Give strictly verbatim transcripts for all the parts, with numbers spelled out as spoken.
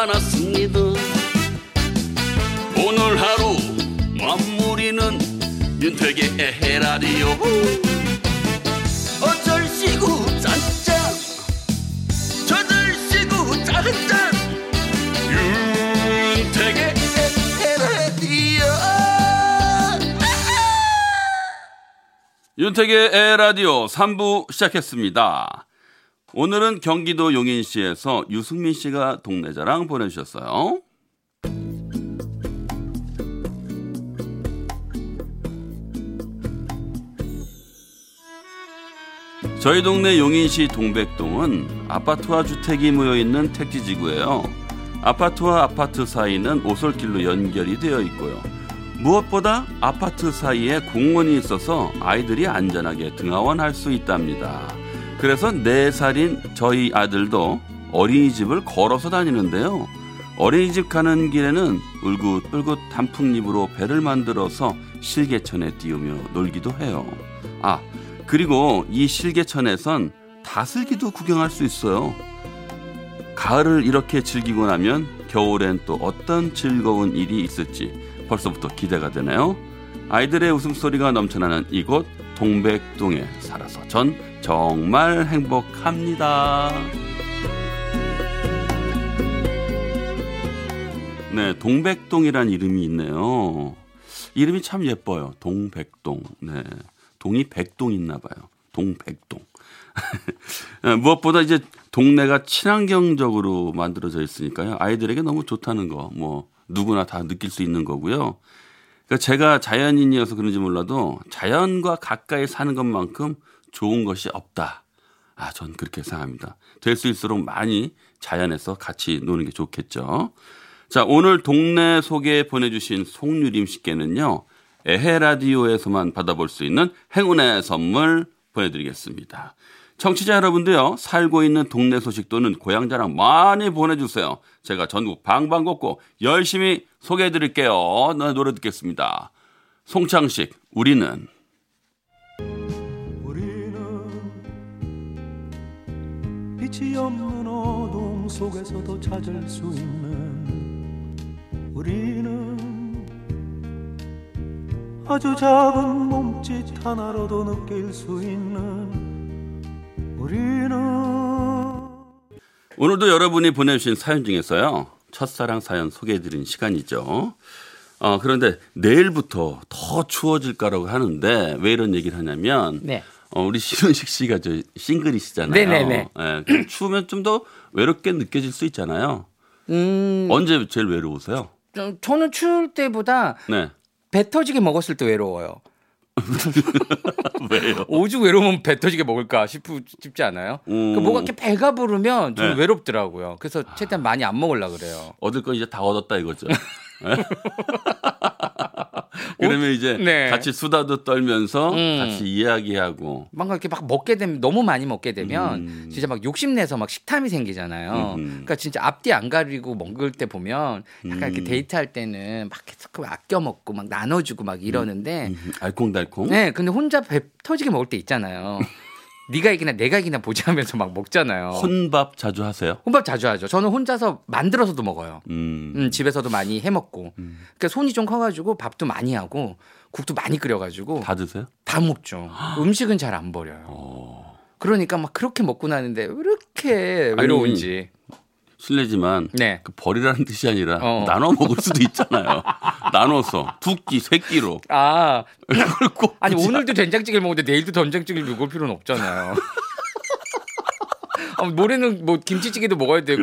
많았습니다. 오늘 하루 마무리는 윤택의 에헤라디오. 어쩔 시구 짠짠 저들 시구 짠짠 윤택의 에헤라디오. 윤택의 에헤라디오 삼 부 시작했습니다. 오늘은 경기도 용인시에서 유승민 씨가 동네 자랑 보내주셨어요. 저희 동네 용인시 동백동은 아파트와 주택이 모여있는 택지지구예요. 아파트와 아파트 사이는 오솔길로 연결이 되어 있고요. 무엇보다 아파트 사이에 공원이 있어서 아이들이 안전하게 등하원할 수 있답니다. 그래서 네 살인 저희 아들도 어린이집을 걸어서 다니는데요. 어린이집 가는 길에는 울긋불긋 단풍잎으로 배를 만들어서 실개천에 띄우며 놀기도 해요. 아, 그리고 이 실개천에선 다슬기도 구경할 수 있어요. 가을을 이렇게 즐기고 나면 겨울엔 또 어떤 즐거운 일이 있을지 벌써부터 기대가 되네요. 아이들의 웃음소리가 넘쳐나는 이곳 동백동에 살아서 전 정말 행복합니다. 네, 동백동이란 이름이 있네요. 이름이 참 예뻐요. 동백동. 네, 동이 백동 있나 봐요. 동백동. 무엇보다 이제 동네가 친환경적으로 만들어져 있으니까요. 아이들에게 너무 좋다는 거 뭐 누구나 다 느낄 수 있는 거고요. 제가 자연인이어서 그런지 몰라도 자연과 가까이 사는 것만큼 좋은 것이 없다. 아, 전 그렇게 생각합니다. 될 수 있도록 많이 자연에서 같이 노는 게 좋겠죠. 자, 오늘 동네 소개 보내주신 송유림 씨께는요. 에헤라디오에서만 받아볼 수 있는 행운의 선물 보내드리겠습니다. 청취자 여러분도요. 살고 있는 동네 소식 또는 고향 자랑 많이 보내주세요. 제가 전국 방방곡곡 열심히 소개해드릴게요. 노래 듣겠습니다. 송창식 우리는 우리는 빛이 없는 어둠 속에서도 찾을 수 있는 우리는 아주 작은 몸짓 하나로도 느낄 수 있는 우리는. 오늘도 여러분이 보내주신 사연 중에서요. 첫사랑 사연 소개해드린 시간이죠. 어, 그런데 내일부터 더 추워질까라고 하는데 왜 이런 얘기를 하냐면 네. 어, 우리 신우식 씨가 저 싱글이시잖아요. 네네네. 네, 추우면 좀 더 외롭게 느껴질 수 있잖아요. 음... 언제 제일 외로우세요? 저는 추울 때보다 네. 배 터지게 먹었을 때 외로워요. 왜요? 오죽 외로우면 배 터지게 먹을까 싶으, 싶지 않아요? 그러니까 뭐가 이렇게 배가 부르면 좀 네. 외롭더라고요. 그래서 최대한 많이 안 먹으려고 그래요. 얻을 건 이제 다 얻었다 이거죠. 그러면 이제 네. 같이 수다도 떨면서 음. 같이 이야기하고 막 이렇게 막 먹게 되면 너무 많이 먹게 되면 음. 진짜 막 욕심내서 막 식탐이 생기잖아요. 음. 그러니까 진짜 앞뒤 안 가리고 먹을 때 보면 약간 음. 이렇게 데이트할 때는 막 계속 아껴 먹고 막 나눠주고 막 이러는데 음. 음. 알콩달콩. 네, 근데 혼자 배 터지게 먹을 때 있잖아요. 네가 이기나 내가 이기나 보자면서 막 먹잖아요. 혼밥 자주 하세요? 혼밥 자주 하죠. 저는 혼자서 만들어서도 먹어요. 음. 음, 집에서도 많이 해 먹고. 음. 그러니까 손이 좀 커가지고 밥도 많이 하고 국도 많이 끓여가지고. 다 드세요? 다 먹죠. 음식은 잘 안 버려요. 오. 그러니까 막 그렇게 먹고 나는데 왜 이렇게 외로운지. 아니, 실례지만 네. 그 버리라는 뜻이 아니라 어. 나눠 먹을 수도 있잖아요. 나눠서 두 끼, 세 끼로. 아, 그걸 꼭 아니 오늘도 된장찌개를 먹는데 내일도 된장찌개를 먹을 필요는 없잖아요. 아, 모레는 뭐 김치찌개도 먹어야 되고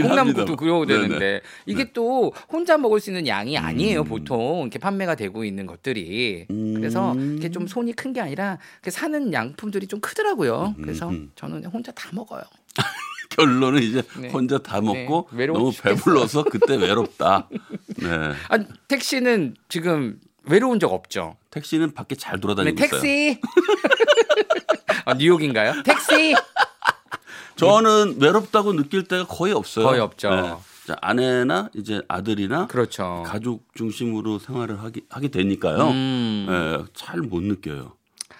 콩나물국도 그려야 되는데 이게 네. 또 혼자 먹을 수 있는 양이 아니에요. 음. 보통 이렇게 판매가 되고 있는 것들이 음. 그래서 이게 좀 손이 큰 게 아니라 사는 양품들이 좀 크더라고요. 그래서 저는 혼자 다 먹어요. 결론은 이제 네. 혼자 다 먹고 네. 너무 죽겠어요. 배불러서 그때 외롭다. 네. 아, 택시는 지금 외로운 적 없죠? 택시는 밖에 잘 돌아다니고 네, 택시. 있어요. 택시. 아, 뉴욕인가요? 택시. 저는 외롭다고 느낄 때가 거의 없어요. 거의 없죠. 네. 아내나 이제 아들이나 그렇죠. 가족 중심으로 생활을 하게, 하게 되니까요. 음. 네, 잘 못 느껴요.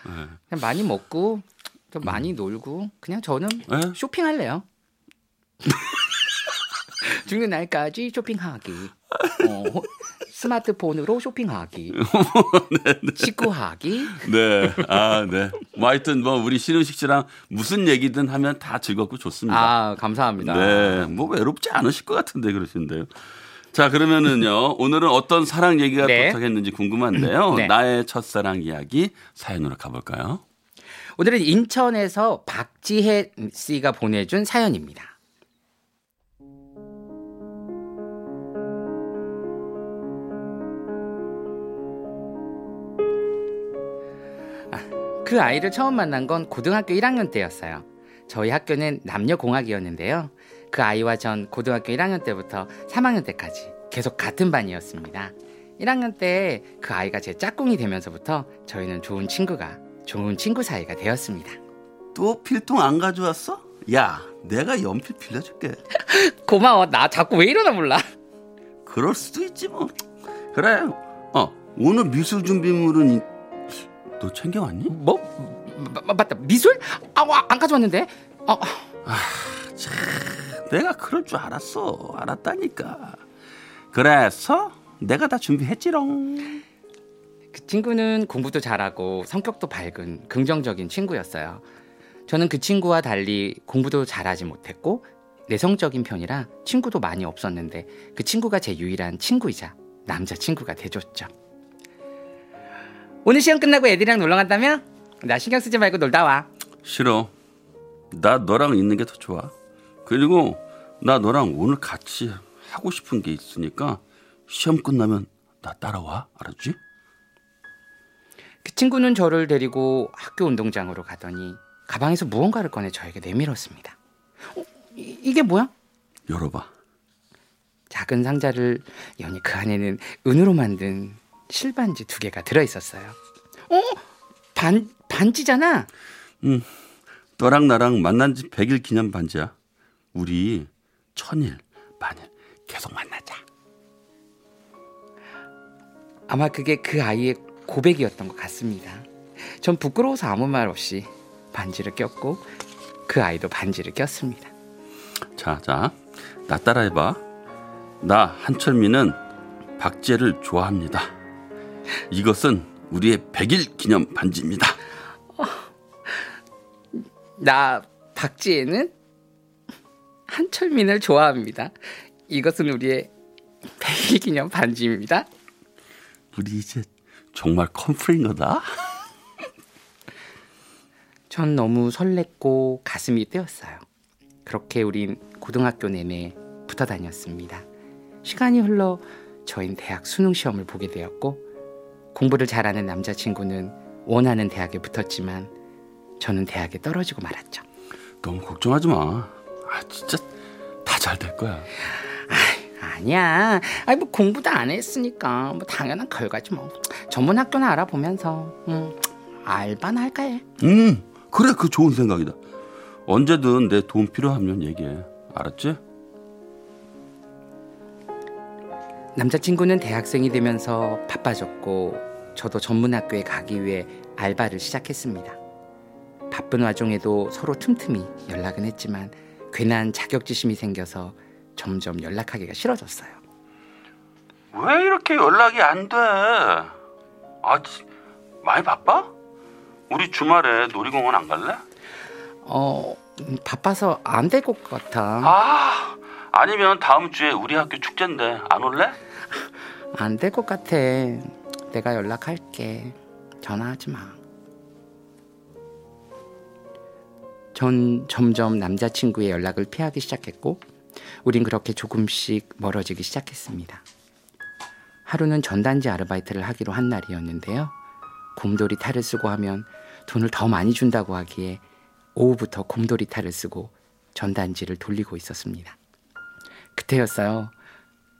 네. 그냥 많이 먹고 좀 많이 음. 놀고 그냥 저는 네? 쇼핑할래요. 죽는 날까지 쇼핑하기. 어, 스마트폰으로 쇼핑하기. 식구하기. 네. 아, 네. 뭐 하여튼 뭐 우리 신우식 씨랑 무슨 얘기든 하면 다 즐겁고 좋습니다. 아, 감사합니다. 네. 뭐 외롭지 않으실 것 같은데 그러신데요. 자, 그러면은요. 오늘은 어떤 사랑 얘기가 네. 도착했는지 궁금한데요. 네. 나의 첫사랑 이야기 사연으로 가볼까요? 오늘은 인천에서 박지혜 씨가 보내준 사연입니다. 그 아이를 처음 만난 건 고등학교 일 학년 때였어요. 저희 학교는 남녀공학이었는데요. 그 아이와 전 고등학교 일 학년 때부터 삼 학년 때까지 계속 같은 반이었습니다. 일 학년 때 그 아이가 제 짝꿍이 되면서부터 저희는 좋은 친구가 좋은 친구 사이가 되었습니다. 또 필통 안 가져왔어? 야, 내가 연필 빌려줄게. 고마워. 나 자꾸 왜 이러나 몰라. 그럴 수도 있지 뭐. 그래. 어, 오늘 미술 준비물은... 너 챙겨왔니? 뭐? 마, 맞다 미술? 아, 안 가져왔는데. 어. 아, 참, 내가 그럴 줄 알았어. 알았다니까. 그래서 내가 다 준비했지롱. 그 친구는 공부도 잘하고 성격도 밝은 긍정적인 친구였어요. 저는 그 친구와 달리 공부도 잘하지 못했고 내성적인 편이라 친구도 많이 없었는데 그 친구가 제 유일한 친구이자 남자친구가 돼줬죠. 오늘 시험 끝나고 애들이랑 놀러 간다며? 나 신경 쓰지 말고 놀다 와. 싫어. 나 너랑 있는 게 더 좋아. 그리고 나 너랑 오늘 같이 하고 싶은 게 있으니까 시험 끝나면 나 따라와. 알았지? 그 친구는 저를 데리고 학교 운동장으로 가더니 가방에서 무언가를 꺼내 저에게 내밀었습니다. 어, 이, 이게 뭐야? 열어봐. 작은 상자를 여니 그 안에는 은으로 만든 실반지 두 개가 들어있었어요. 어? 반, 반지잖아. 응. 너랑 나랑 만난 지 백 일 기념 반지야. 우리 천일, 만일 계속 만나자. 아마 그게 그 아이의 고백이었던 것 같습니다. 전 부끄러워서 아무 말 없이 반지를 꼈고 그 아이도 반지를 꼈습니다. 자, 자, 나 따라해봐. 나 한철민은 박지혜를 좋아합니다. 이것은 우리의 백 일 기념 반지입니다. 어, 나 박지혜는 한철민을 좋아합니다. 이것은 우리의 백 일 기념 반지입니다. 우리 이제 정말 컴플인 거다. 전 너무 설렜고 가슴이 뛰었어요. 그렇게 우린 고등학교 내내 붙어 다녔습니다. 시간이 흘러 저희는 대학 수능 시험을 보게 되었고 공부를 잘하는 남자친구는 원하는 대학에 붙었지만 저는 대학에 떨어지고 말았죠. 너무 걱정하지 마. 아, 진짜 다 잘 될 거야. 아, 아니야. 아이 뭐 공부도 안 했으니까 뭐 당연한 결과지 뭐. 전문 학교나 알아보면서 음, 알바나 할까 해. 음, 그래 그 좋은 생각이다. 언제든 내 도움 필요하면 얘기해. 알았지? 남자친구는 대학생이 되면서 바빠졌고 저도 전문학교에 가기 위해 알바를 시작했습니다. 바쁜 와중에도 서로 틈틈이 연락은 했지만 괜한 자격지심이 생겨서 점점 연락하기가 싫어졌어요. 왜 이렇게 연락이 안 돼? 아, 많이 바빠? 우리 주말에 놀이공원 안 갈래? 어, 바빠서 안 될 것 같아. 아, 아니면 다음 주에 우리 학교 축제인데 안 올래? 안 될 것 같아. 내가 연락할게. 전화하지 마. 전 점점 남자친구의 연락을 피하기 시작했고 우린 그렇게 조금씩 멀어지기 시작했습니다. 하루는 전단지 아르바이트를 하기로 한 날이었는데요. 곰돌이 탈을 쓰고 하면 돈을 더 많이 준다고 하기에 오후부터 곰돌이 탈을 쓰고 전단지를 돌리고 있었습니다. 그때였어요.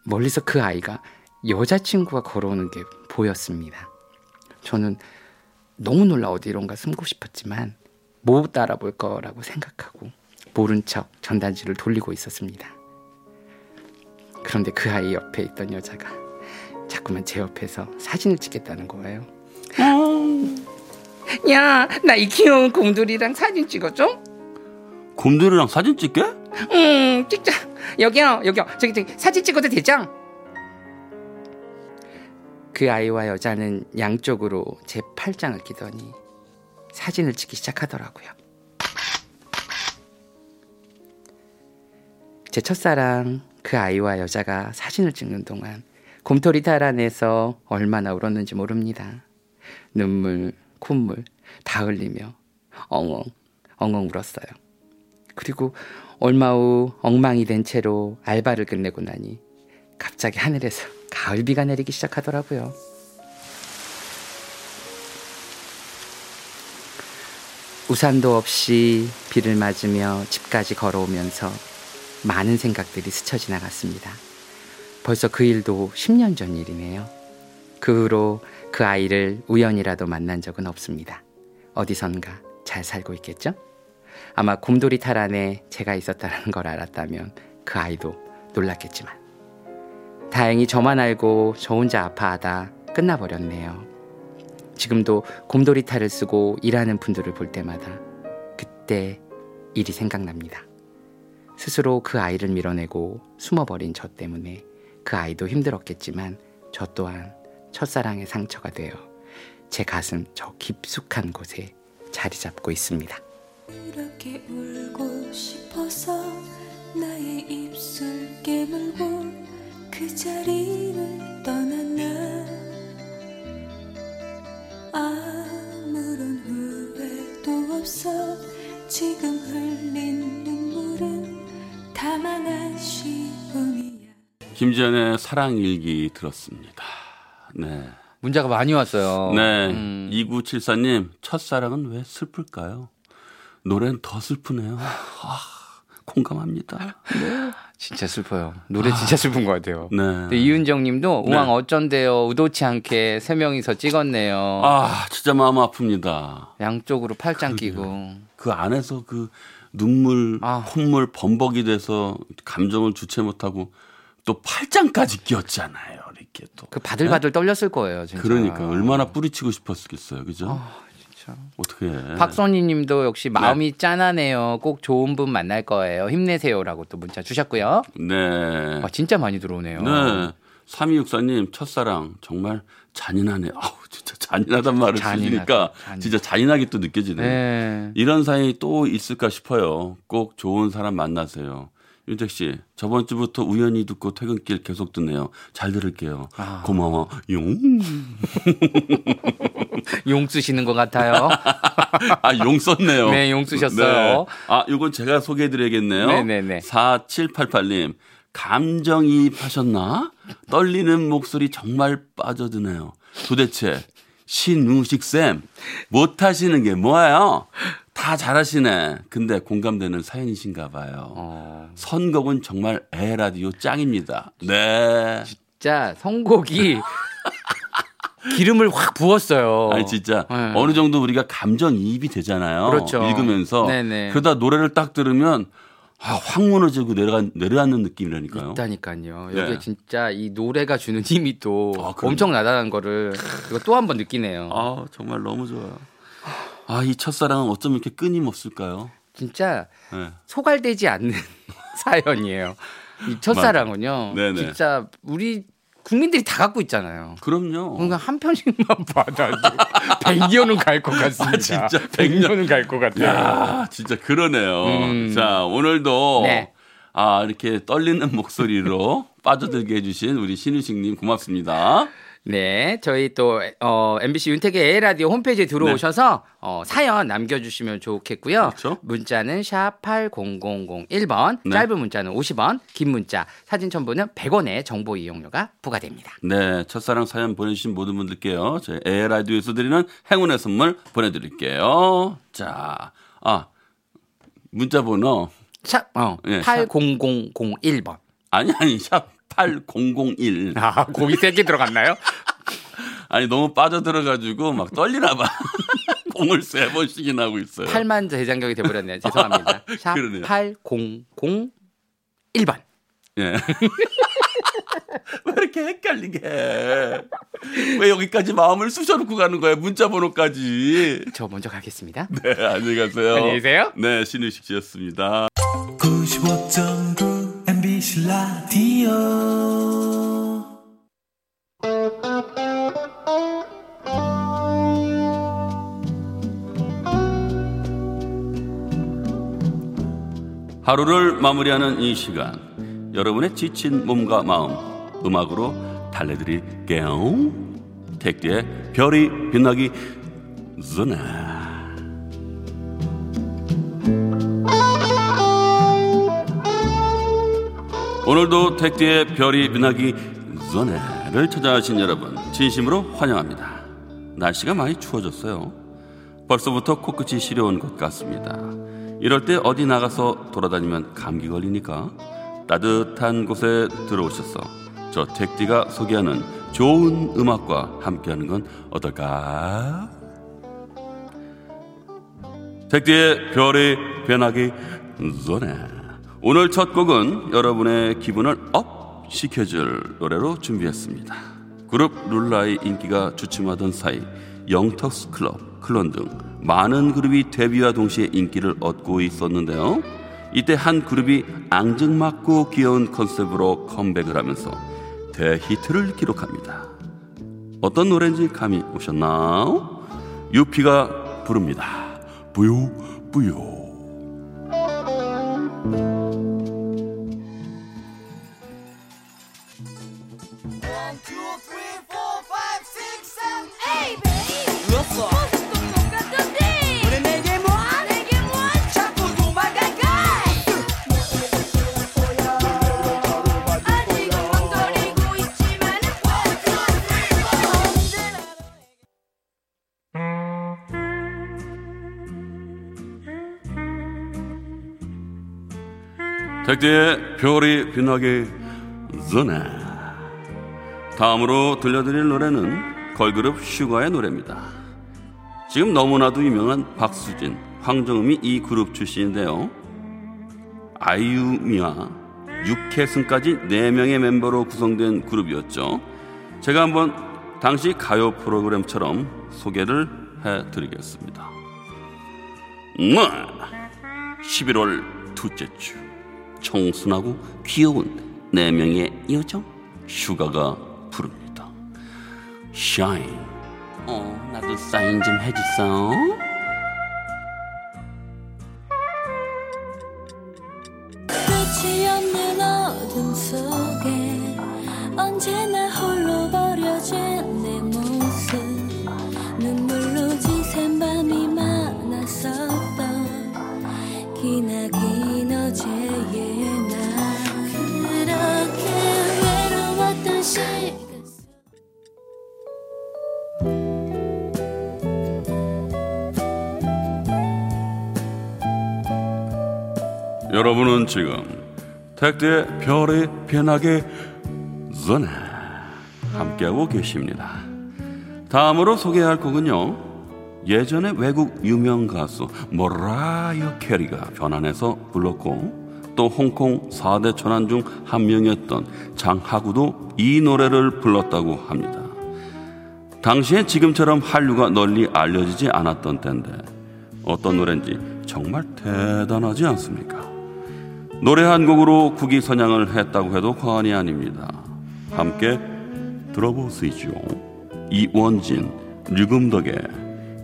멀리서 그 아이가 여자친구가 걸어오는 게 보였습니다. 저는 너무 놀라 어디론가 숨고 싶었지만 못 따라볼 거라고 생각하고 모른 척 전단지를 돌리고 있었습니다. 그런데 그 아이 옆에 있던 여자가 자꾸만 제 옆에서 사진을 찍겠다는 거예요. 야, 나 이 귀여운 곰돌이랑 사진 찍어줘? 곰돌이랑 사진 찍게? 응, 찍자. 여기요 여기요 저기 저기 사진 찍어도 되죠? 그 아이와 여자는 양쪽으로 제 팔짱을 끼더니 사진을 찍기 시작하더라고요. 제 첫사랑 그 아이와 여자가 사진을 찍는 동안 곰털이 탈환해서 얼마나 울었는지 모릅니다. 눈물, 콧물 다 흘리며 엉엉 엉엉 울었어요. 그리고 얼마 후 엉망이 된 채로 알바를 끝내고 나니 갑자기 하늘에서 가을비가 내리기 시작하더라고요. 우산도 없이 비를 맞으며 집까지 걸어오면서 많은 생각들이 스쳐 지나갔습니다. 벌써 그 일도 십 년 전 일이네요. 그 후로 그 아이를 우연이라도 만난 적은 없습니다. 어디선가 잘 살고 있겠죠? 아마 곰돌이 탈 안에 제가 있었다는 걸 알았다면 그 아이도 놀랐겠지만 다행히 저만 알고 저 혼자 아파하다 끝나버렸네요. 지금도 곰돌이 탈을 쓰고 일하는 분들을 볼 때마다 그때 일이 생각납니다. 스스로 그 아이를 밀어내고 숨어버린 저 때문에 그 아이도 힘들었겠지만 저 또한 첫사랑의 상처가 되어 제 가슴 저 깊숙한 곳에 자리 잡고 있습니다. 그렇게 울고 싶어서 나의 입술 깨물고 그 자리를 떠난 나 아무런 후회도 없어 지금 흘린 눈물은 다만 아쉬움이야. 김지연의 사랑일기 들었습니다. 네, 문자가 많이 왔어요. 네, 음. 이구칠사님 첫사랑은 왜 슬플까요? 노래는 더 슬프네요. 아, 공감합니다. 네. 진짜 슬퍼요. 노래 진짜 슬픈 것 같아요. 네. 근데 이은정 님도 우왕 네. 어쩐데요. 의도치 않게 세 명이서 찍었네요. 아, 진짜 마음 아픕니다. 양쪽으로 팔짱 그게, 끼고. 그 안에서 그 눈물, 아. 콧물 범벅이 돼서 감정을 주체 못하고 또 팔짱까지 끼었잖아요. 이렇게 또. 그 바들바들 네? 떨렸을 거예요. 진짜. 그러니까 얼마나 뿌리치고 싶었겠어요. 그죠? 아. 어떻게 해. 박선희 님도 역시 마음이 네. 짠하네요. 꼭 좋은 분 만날 거예요. 힘내세요라고 또 문자 주셨고요. 네. 아, 진짜 많이 들어오네요. 네. 삼이육사님 첫사랑 정말 잔인하네. 아우 진짜 잔인하단 말을 쓰시니까 잔인. 진짜 잔인하게 또 느껴지네요. 네. 이런 사연이 또 있을까 싶어요. 꼭 좋은 사람 만나세요. 윤택 씨 저번 주부터 우연히 듣고 퇴근길 계속 듣네요. 잘 들을게요. 아. 고마워. 용. 용 쓰시는 것 같아요. 아, 용 썼네요. 네, 용 쓰셨어요. 네. 아, 이건 제가 소개해드려야겠네요. 네네네. 사칠팔팔님 감정이입하셨나? 떨리는 목소리 정말 빠져드네요. 도대체 신우식 쌤 못하시는 게 뭐예요? 다 잘하시네. 근데 공감되는 사연이신가 봐요. 어... 선곡은 정말 에헤라디오 짱입니다. 네. 진짜 선곡이 기름을 확 부었어요. 아니 진짜 네. 어느 정도 우리가 감정이입이 되잖아요. 그렇죠. 읽으면서. 네네. 그러다 노래를 딱 들으면 아, 확 무너지고 내려가, 내려앉는 느낌이라니까요. 있다니까요. 여기 네. 진짜 이 노래가 주는 힘이 또 아, 엄청나다는 거를 또 한 번 느끼네요. 아, 정말 너무 좋아요. 아, 이 첫사랑은 어쩜 이렇게 끊임없을까요? 진짜 네. 소갈되지 않는 사연이에요. 이 첫사랑은요. 진짜 우리 국민들이 다 갖고 있잖아요. 그럼요. 그러니까 한 편씩만 받아도 백 년은 갈 것 같습니다. 아, 진짜 백 년은 갈 것 같아요. 야, 진짜 그러네요. 음. 자, 오늘도 네. 아, 이렇게 떨리는 목소리로 빠져들게 해주신 우리 신유식님 고맙습니다. 네, 저희 또 어, 엠비씨 윤택의 에헤라디오 홈페이지에 들어오셔서 네. 어, 사연 남겨주시면 좋겠고요. 그렇죠? 문자는 샵 팔공공공일 번, 네. 짧은 문자는 오십 원, 긴 문자, 사진 첨부는 백 원의 정보 이용료가 부과됩니다. 네, 첫사랑 사연 보내주신 모든 분들께요. 저희 에헤라디오에서 드리는 행운의 선물 보내드릴게요. 자, 아, 문자 번호 샵 어, 네, 팔공공공일 번. 아니, 아니, 샵. 팔공공일. 아, 고기 세게 들어갔나요? 아니, 너무 빠져들어가지고 막 떨리나 봐. 공을 세 번씩이나 하고 있어요. 팔만 재장격이 돼버렸네요. 죄송합니다. 샵 팔공공일 번. 예. 왜 이렇게 헷갈리게 해? 왜 여기까지 마음을 쑤셔놓고 가는 거야? 문자 번호까지. 저 먼저 가겠습니다. 네, 안녕히 가세요. 안녕히 계세요. 네, 신우식 씨였습니다. 구십오 점 구 엠비 보이실 라디오 하루를 마무리하는 이 시간, 여러분의 지친 몸과 마음 음악으로 달래드릴게요. 택디의 별이 빛나기 전에 오늘도 택디의 별이 빛나기 전에를 찾아오신 여러분 진심으로 환영합니다. 날씨가 많이 추워졌어요. 벌써부터 코끝이 시려운 것 같습니다. 이럴 때 어디 나가서 돌아다니면 감기 걸리니까 따뜻한 곳에 들어오셔서 저 택디가 소개하는 좋은 음악과 함께하는 건 어떨까? 택디의 별이 빛나기 전에 오늘 첫 곡은 여러분의 기분을 업 시켜줄 노래로 준비했습니다. 그룹 룰라의 인기가 주춤하던 사이 영턱스 클럽, 클론 등 많은 그룹이 데뷔와 동시에 인기를 얻고 있었는데요. 이때 한 그룹이 앙증맞고 귀여운 컨셉으로 컴백을 하면서 대히트를 기록합니다. 어떤 노래인지 감이 오셨나요? 유피가 부릅니다. 뿌요 뿌요. 택디의 별이 빛나기 전에 다음으로 들려드릴 노래는 걸그룹 슈가의 노래입니다. 지금 너무나도 유명한 박수진, 황정음이 이 그룹 출신인데요. 아이유미와 육혜승까지 네 명의 멤버로 구성된 그룹이었죠. 제가 한번 당시 가요 프로그램처럼 소개를 해드리겠습니다. 십일월 둘째 주 청순하고 귀여운 네 명의 여정 슈가가 부릅니다. 샤인. 어, 나도 사인 좀 해주소. 끝이 없는 어둠 속에 언제나 홀로 버려진 내 모습 눈물로 지샌 밤이 많았었던 기나긴 어제의 여러분은 지금 택디의 별이 빛나기 전에 함께하고 계십니다. 다음으로 소개할 곡은요, 예전에 외국 유명 가수 머라이어 캐리가 변환해서 불렀고 또 홍콩 사 대 천안 중 한 명이었던 장하구도 이 노래를 불렀다고 합니다. 당시에 지금처럼 한류가 널리 알려지지 않았던 때인데 어떤 노래인지 정말 대단하지 않습니까? 노래 한 곡으로 국위 선양을 했다고 해도 과언이 아닙니다. 함께 들어보시죠. 이원진, 류금덕에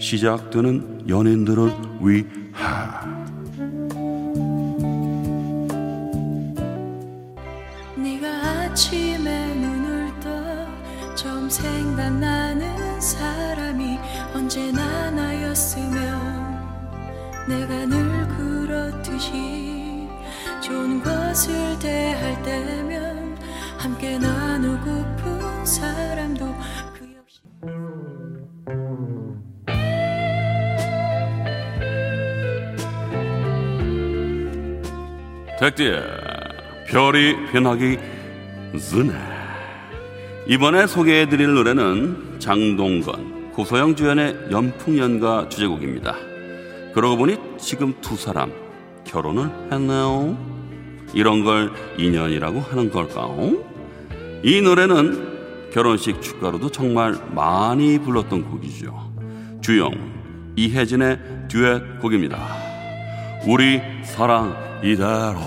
시작되는 연인들을 위하. 네가 아침에 눈을 떠 처음 생각나는 사람이 언제나 나였으며 내가 늘 그렇듯이 좋은 것을 대할 때면 함께 나누고픈 사람도 그 역시 택디의 별이 빛나기 전에 이번에 소개해드릴 노래는 장동건, 고소영 주연의 연풍연가 주제곡입니다. 그러고 보니 지금 두 사람 결혼을 했네요. 이런 걸 인연이라고 하는 걸까요? 이 노래는 결혼식 축가로도 정말 많이 불렀던 곡이죠. 주영, 이혜진의 듀엣 곡입니다. 우리 사랑 이대로.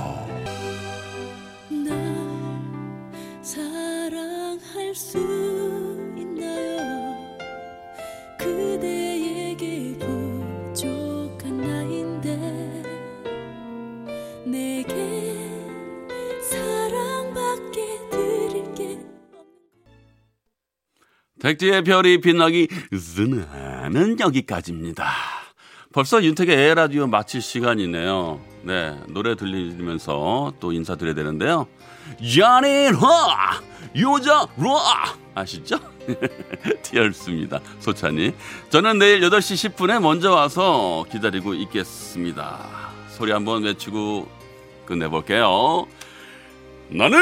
백지의 별이 빛나기 스나는 여기까지입니다. 벌써 윤택의 에헤라디오 마칠 시간이네요. 네, 노래 들리면서 또 인사드려야 되는데요. 야니라 요자라 아시죠? 티얼스입니다. 소찬이. 저는 내일 여덟 시 십 분에 먼저 와서 기다리고 있겠습니다. 소리 한번 외치고 끝내볼게요. 나는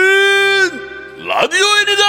라디오인이다.